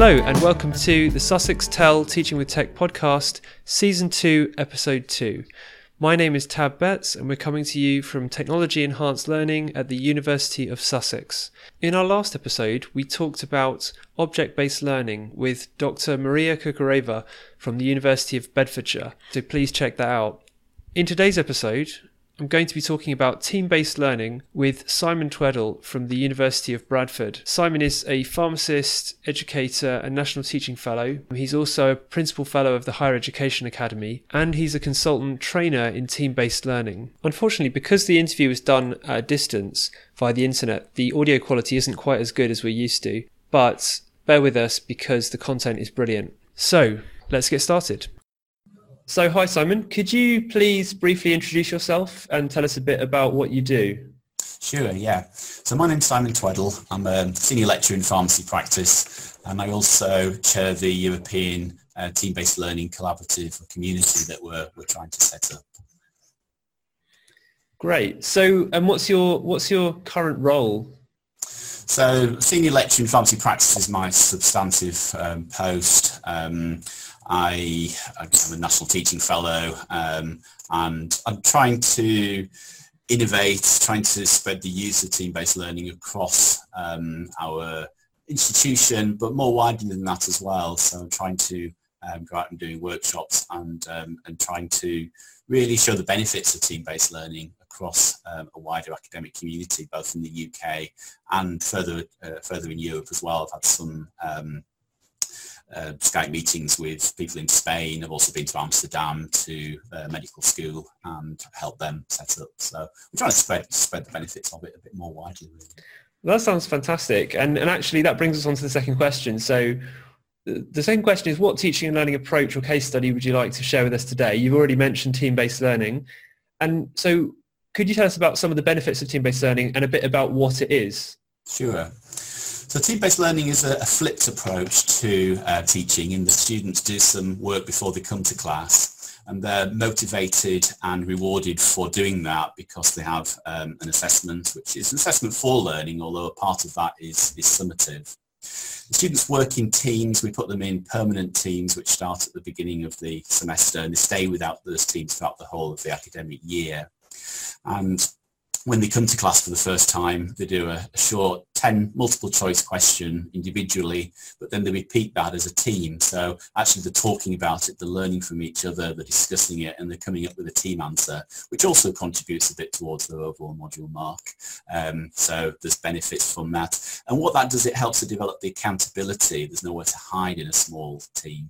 Hello and welcome to the Sussex Tell Teaching with Tech podcast, Season 2, Episode 2. My name is Tab Betts and we're coming to you from Technology Enhanced Learning at the University of Sussex. In our last episode, we talked about object-based learning with Dr. Maria Kukureva from the University of Bedfordshire, so please check that out. In today's episode, I'm going to be talking about team-based learning with Simon Tweddell from the University of Bradford. Simon is a pharmacist, educator and National Teaching Fellow. He's also a Principal Fellow of the Higher Education Academy, and he's a consultant trainer in team-based learning. Unfortunately, because the interview was done at a distance via the internet, the audio quality isn't quite as good as we're used to, but bear with us because the content is brilliant. So, let's get started. So, hi Simon, could you please briefly introduce yourself and tell us a bit about what you do? Sure, yeah. So my name's Simon Tweddell. I'm a senior lecturer in pharmacy practice, and I also chair the European team-based learning collaborative community that we're trying to set up. Great. So, and what's your current role? So, senior lecturer in pharmacy practice is my substantive post. I'm a National Teaching Fellow, and I'm trying to innovate, trying to spread the use of team-based learning across our institution, but more widely than that as well. So I'm trying to go out and doing workshops and trying to really show the benefits of team-based learning across a wider academic community, both in the UK and further in Europe as well. I've had some Skype meetings with people in Spain. I've also been to Amsterdam to medical school and help them set up. So we're trying to spread the benefits of it a bit more widely, really. Well, that sounds fantastic. And actually that brings us on to the second question. So the second question is, what teaching and learning approach or case study would you like to share with us today? You've already mentioned team-based learning. And so could you tell us about some of the benefits of team-based learning and a bit about what it is? Sure. So team-based learning is a flipped approach to teaching, in that students do some work before they come to class, and they're motivated and rewarded for doing that because they have an assessment, which is an assessment for learning, although a part of that is summative. The students work in teams. We put them in permanent teams which start at the beginning of the semester, and they stay without those teams throughout the whole of the academic year. And when they come to class for the first time, they do a short 10 multiple choice question individually, but then they repeat that as a team. So actually they're talking about it, they're learning from each other, they're discussing it, and they're coming up with a team answer, which also contributes a bit towards their overall module mark. So there's benefits from that. And what that does, it helps to develop the accountability. There's nowhere to hide in a small team.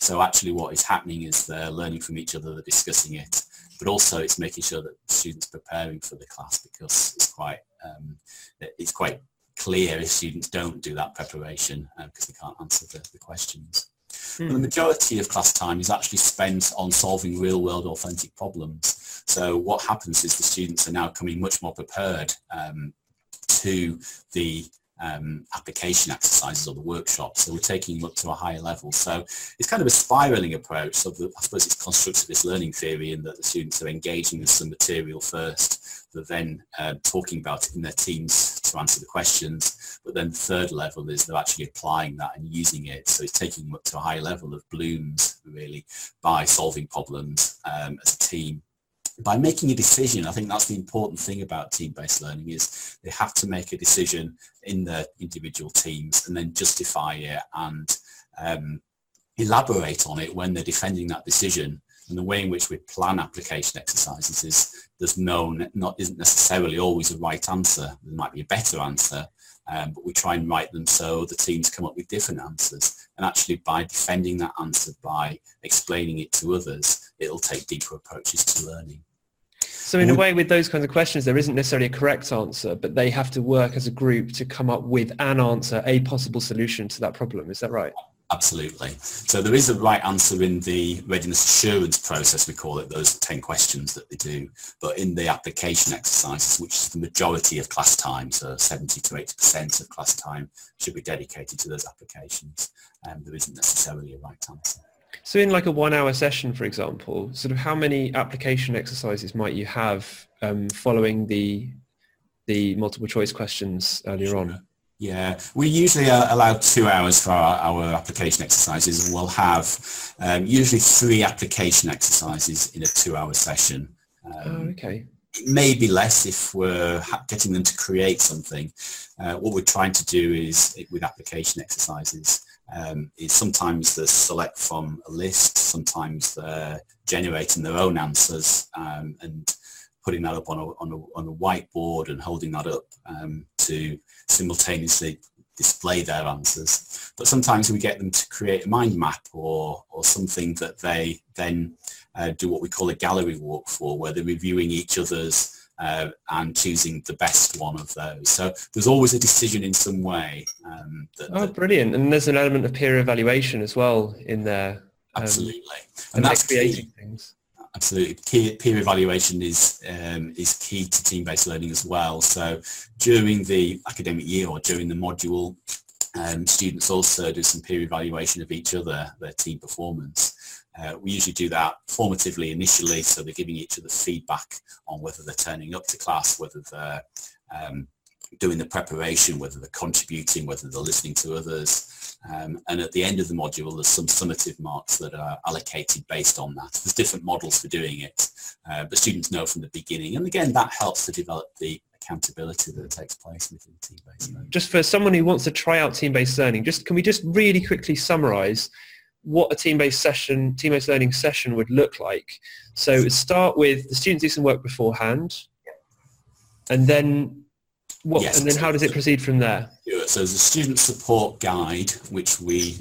So actually what is happening is they're learning from each other, they're discussing it, but also it's making sure that students are preparing for the class, because it's quite clear if students don't do that preparation because they can't answer the questions. Mm. The majority of class time is actually spent on solving real-world authentic problems. So what happens is the students are now coming much more prepared to the application exercises or the workshops, so we're taking them up to a higher level. So it's kind of a spiralling approach. So I suppose it's constructivist learning theory, in that the students are engaging with some material first, they're then talking about it in their teams to answer the questions, but then the third level is they're actually applying that and using it. So it's taking them up to a higher level of Bloom's, really, by solving problems as a team. By making a decision, I think that's the important thing about team-based learning, is they have to make a decision in their individual teams and then justify it and elaborate on it when they're defending that decision. And the way in which we plan application exercises is isn't necessarily always a right answer. There might be a better answer, but we try and write them so the teams come up with different answers. And actually by defending that answer, by explaining it to others, it'll take deeper approaches to learning. So in a way, with those kinds of questions, there isn't necessarily a correct answer, but they have to work as a group to come up with an answer, a possible solution to that problem. Is that right? Absolutely. So there is a right answer in the readiness assurance process, we call it, those 10 questions that they do. But in the application exercises, which is the majority of class time, so 70 to 80% of class time should be dedicated to those applications, and there isn't necessarily a right answer. So in like a 1 hour session, for example, sort of how many application exercises might you have following the multiple choice questions earlier on? Yeah, we usually allow 2 hours for our application exercises. We'll have usually 3 application exercises in a 2-hour session. Okay. It may be less if we're getting them to create something. What we're trying to do is, with application exercises, is sometimes they select from a list, sometimes they're generating their own answers and putting that up on a whiteboard and holding that up to simultaneously display their answers. But sometimes we get them to create a mind map or something that they then do what we call a gallery walk for, where they're reviewing each other's and choosing the best one of those. So there's always a decision in some way. That brilliant. And there's an element of peer evaluation as well in there. Absolutely. And that's creating things. Absolutely. Peer evaluation is key to team-based learning as well. So during the academic year or during the module, students also do some peer evaluation of each other, their team performance. We usually do that formatively initially, so they're giving each other feedback on whether they're turning up to class, whether they're doing the preparation, whether they're contributing, whether they're listening to others. And at the end of the module, there's some summative marks that are allocated based on that. There's different models for doing it, but students know from the beginning. And again, that helps to develop the accountability that takes place within team-based learning. Just for someone who wants to try out team-based learning, can we just really quickly summarise what a team-based learning session would look like? So start with the students do some work beforehand, and then what? Yes. And then how does it proceed from there? So there's a student support guide which we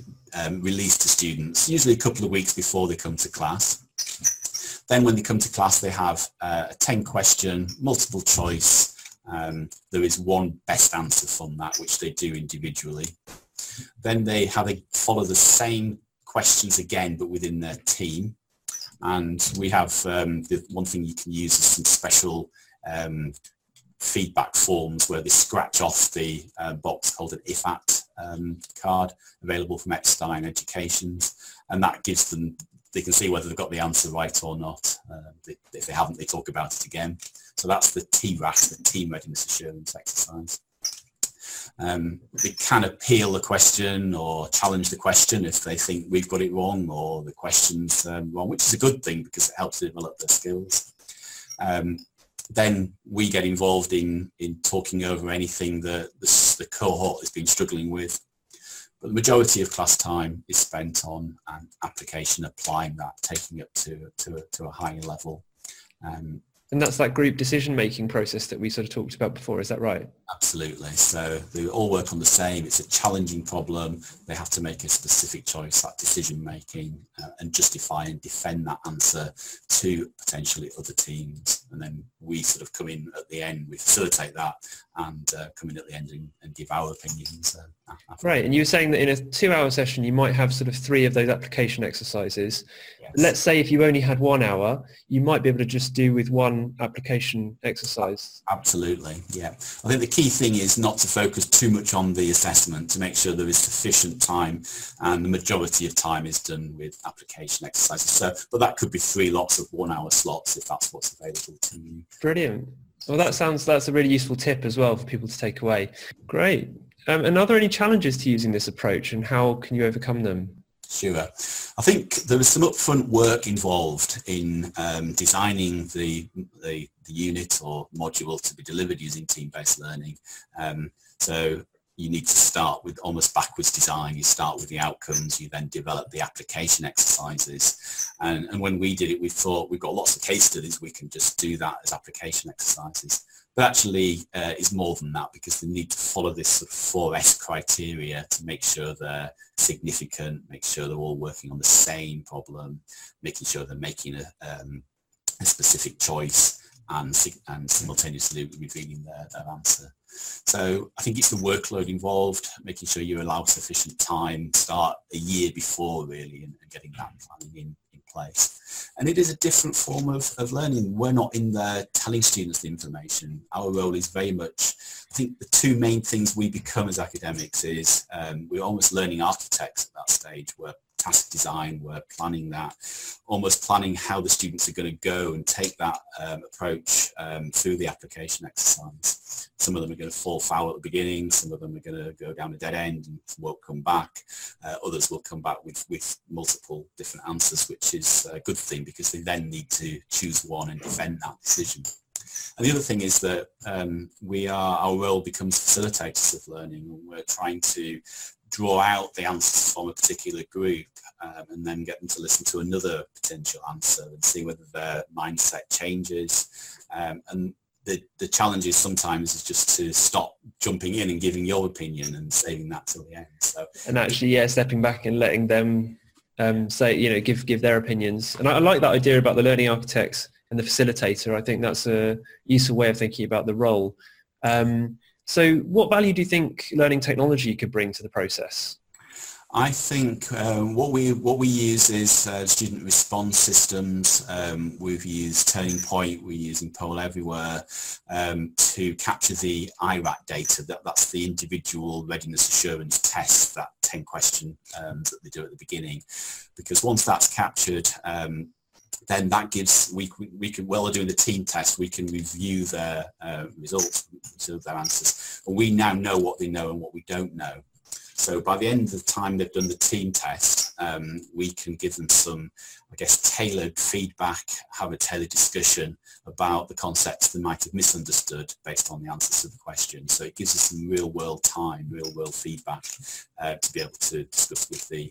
release to students usually a couple of weeks before they come to class. Then when they come to class, they have a 10-question multiple choice. There is one best answer from that, which they do individually. Then they follow the same questions again, but within their team. And we have the one thing you can use is some special feedback forms where they scratch off the box called an IFAT card, available from Epstein Educations, and that gives them, they can see whether they've got the answer right or not. If they haven't, they talk about it again. So that's the TRAT, the Team Readiness Assurance exercise. They can appeal the question or challenge the question if they think we've got it wrong or the question's wrong, which is a good thing because it helps develop their skills. Then we get involved in talking over anything that the cohort has been struggling with. But the majority of class time is spent on an application, applying that, taking it to a higher level. And that's that group decision-making process that we sort of talked about before, is that right? Absolutely. So they all work on the same. It's a challenging problem. They have to make a specific choice, that decision-making, and justify and defend that answer to potentially other teams. And then we sort of come in at the end, we facilitate that and come in at the end and give our opinions. Right. And you were saying that in a 2-hour session, you might have sort of 3 of those application exercises. Yes. Let's say if you only had 1 hour, you might be able to just do with one application exercise. Absolutely, yeah. I think the key thing is not to focus too much on the assessment, to make sure there is sufficient time, and the majority of time is done with application exercises. So, but that could be 3 lots of 1-hour slots if that's what's available to you. Brilliant. Well, that's a really useful tip as well for people to take away. Great. And are there any challenges to using this approach, and how can you overcome them? Sure. I think there was some upfront work involved in designing the unit or module to be delivered using team-based learning. So you need to start with almost backwards design. You start with the outcomes, you then develop the application exercises. And when we did it, we thought we've got lots of case studies, we can just do that as application exercises. But actually it's more than that, because they need to follow this sort of 4S criteria to make sure they're significant, make sure they're all working on the same problem, making sure they're making a specific choice and simultaneously revealing their answer. So I think it's the workload involved, making sure you allow sufficient time, start a year before really, and getting that planning in place. And it is a different form of learning. We're not in there telling students the information. Our role is very much, I think the 2 main things we become as academics is we're almost learning architects at that stage, where task design. We're planning that, almost planning how the students are going to go and take that approach through the application exercise. Some of them are going to fall foul at the beginning, some of them are going to go down a dead end and won't come back. Others will come back with multiple different answers, which is a good thing because they then need to choose one and defend that decision. And the other thing is that our role becomes facilitators of learning, and we're trying to draw out the answers from a particular group and then get them to listen to another potential answer and see whether their mindset changes. And the challenge is sometimes is just to stop jumping in and giving your opinion and saving that till the end. So, and actually, yeah, stepping back and letting them say, you know, give their opinions. And I like that idea about the learning architects and the facilitator. I think that's a useful way of thinking about the role. So what value do you think learning technology could bring to the process? I think what we use is student response systems. We've used Turning Point, we're using Poll Everywhere to capture the IRAT data. That's the individual readiness assurance test, that 10 question that they do at the beginning. Because once that's captured, then that gives, we can, while they're doing the team test, we can review their results, their answers. And we now know what they know and what we don't know. So by the end of the time they've done the team test, we can give them some, I guess, tailored feedback, have a tailored discussion about the concepts they might have misunderstood based on the answers to the question. So it gives us some real-world time, real-world feedback to be able to discuss with the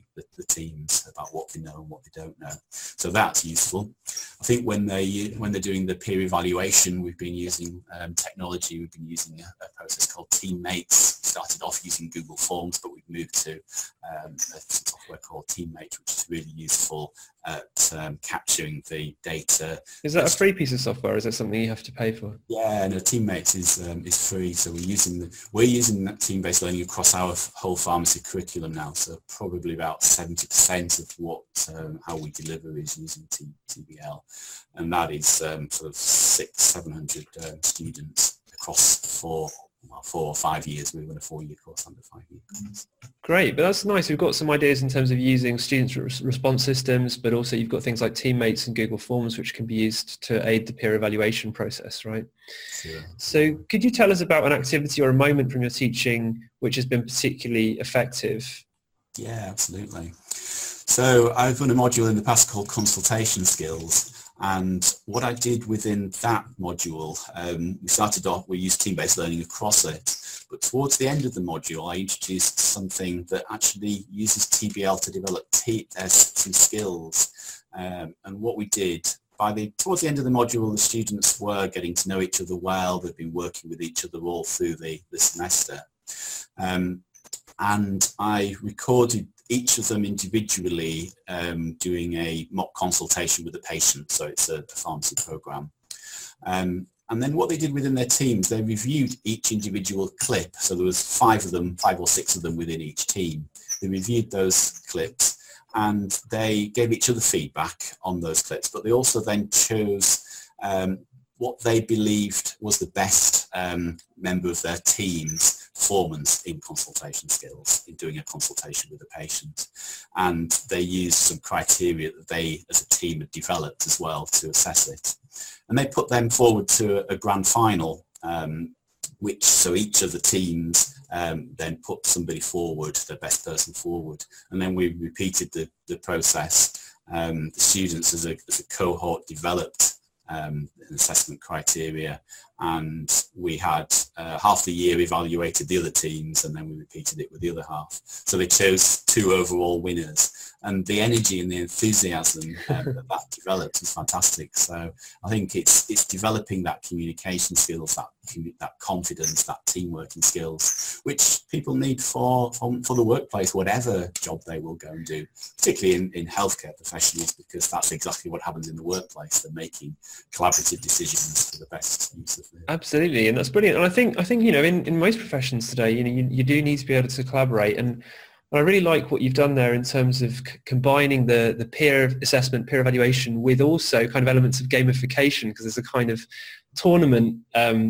teams about what they know and what they don't know. So that's useful. I think when they're doing the peer evaluation, we've been using technology. We've been using a process called Teammates. Started off using Google Forms, but we've moved to a software called Teammates, which is really useful at capturing the data. Is that a free piece of software? Or is that something you have to pay for? Yeah, no, Teammates is free. So we're using that team-based learning across our whole pharmacy curriculum now. So probably about 70% of how we deliver is using TBL, and that is sort of 600-700 students across four or five years. We run a 4-year course under 5-year course. Great, but that's nice. We've got some ideas in terms of using students' response systems, but also you've got things like Teammates and Google Forms, which can be used to aid the peer evaluation process, right? Yeah. So could you tell us about an activity or a moment from your teaching which has been particularly effective? Yeah, absolutely. So I've run a module in the past called Consultation Skills. And what I did within that module, we used team-based learning across it, but towards the end of the module I introduced something that actually uses TBL to develop some skills. And what we did, towards the end of the module, the students were getting to know each other well, they've been working with each other all through the semester. And I recorded each of them individually doing a mock consultation with a patient, so it's a pharmacy program. And then what they did within their teams, they reviewed each individual clip. So there was 5 or 6 of them within each team. They reviewed those clips and they gave each other feedback on those clips, but they also then chose what they believed was the best member of their team's performance in consultation skills, in doing a consultation with a patient. And they used some criteria that they as a team had developed as well to assess it. And they put them forward to a grand final, so each of the teams then put somebody forward, their best person forward. And then we repeated the process. The students as a cohort developed an assessment criteria, and we had half the year evaluated the other teams, and then we repeated it with the other half. So they chose 2 overall winners, and the energy and the enthusiasm that developed is fantastic. So I think it's developing that communication skills, that confidence, that teamwork and skills, which people need for the workplace, whatever job they will go and do, particularly in healthcare professionals, because that's exactly what happens in the workplace. They're making collaborative decisions for the best use of it. Absolutely, and that's brilliant. And I think you know, in most professions today, you know, you do need to be able to collaborate. And I really like what you've done there in terms of combining the peer assessment, peer evaluation, with also kind of elements of gamification, because there's a kind of tournament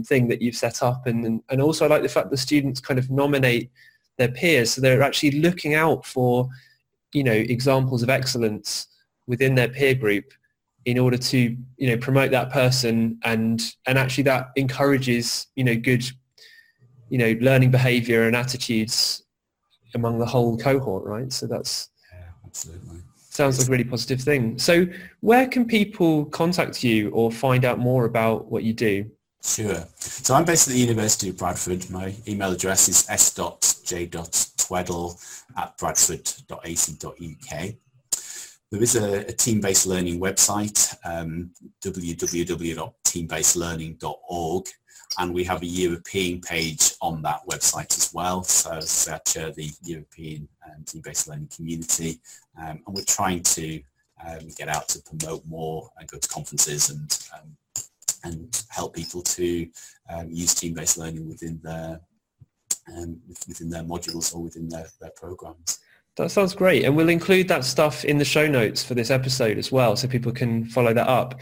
thing that you've set up, and also I like the fact that students kind of nominate their peers, so they're actually looking out for examples of excellence within their peer group in order to, promote that person, and actually that encourages, good, learning behaviour and attitudes among the whole cohort, right? So that's, yeah, absolutely. Sounds like a really positive thing. So where can people contact you or find out more about what you do? Sure. So I'm based at the University of Bradford. My email address is s.j.tweddell@bradford.ac.uk. There is a team-based learning website, www.teambasedlearning.org, and we have a European page on that website as well. So I chair the European team-based learning community, and we're trying to get out to promote more and go to conferences and help people to use team-based learning within their modules or within their programs. That sounds great, and we'll include that stuff in the show notes for this episode as well, so people can follow that up.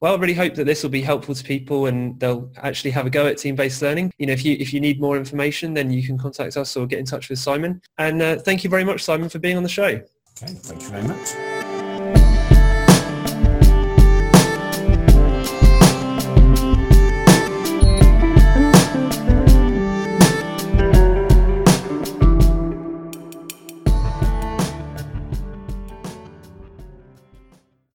Well, I really hope that this will be helpful to people and they'll actually have a go at team-based learning. If you need more information, then you can contact us or get in touch with Simon. And thank you very much, Simon, for being on the show. Okay, thank you very much.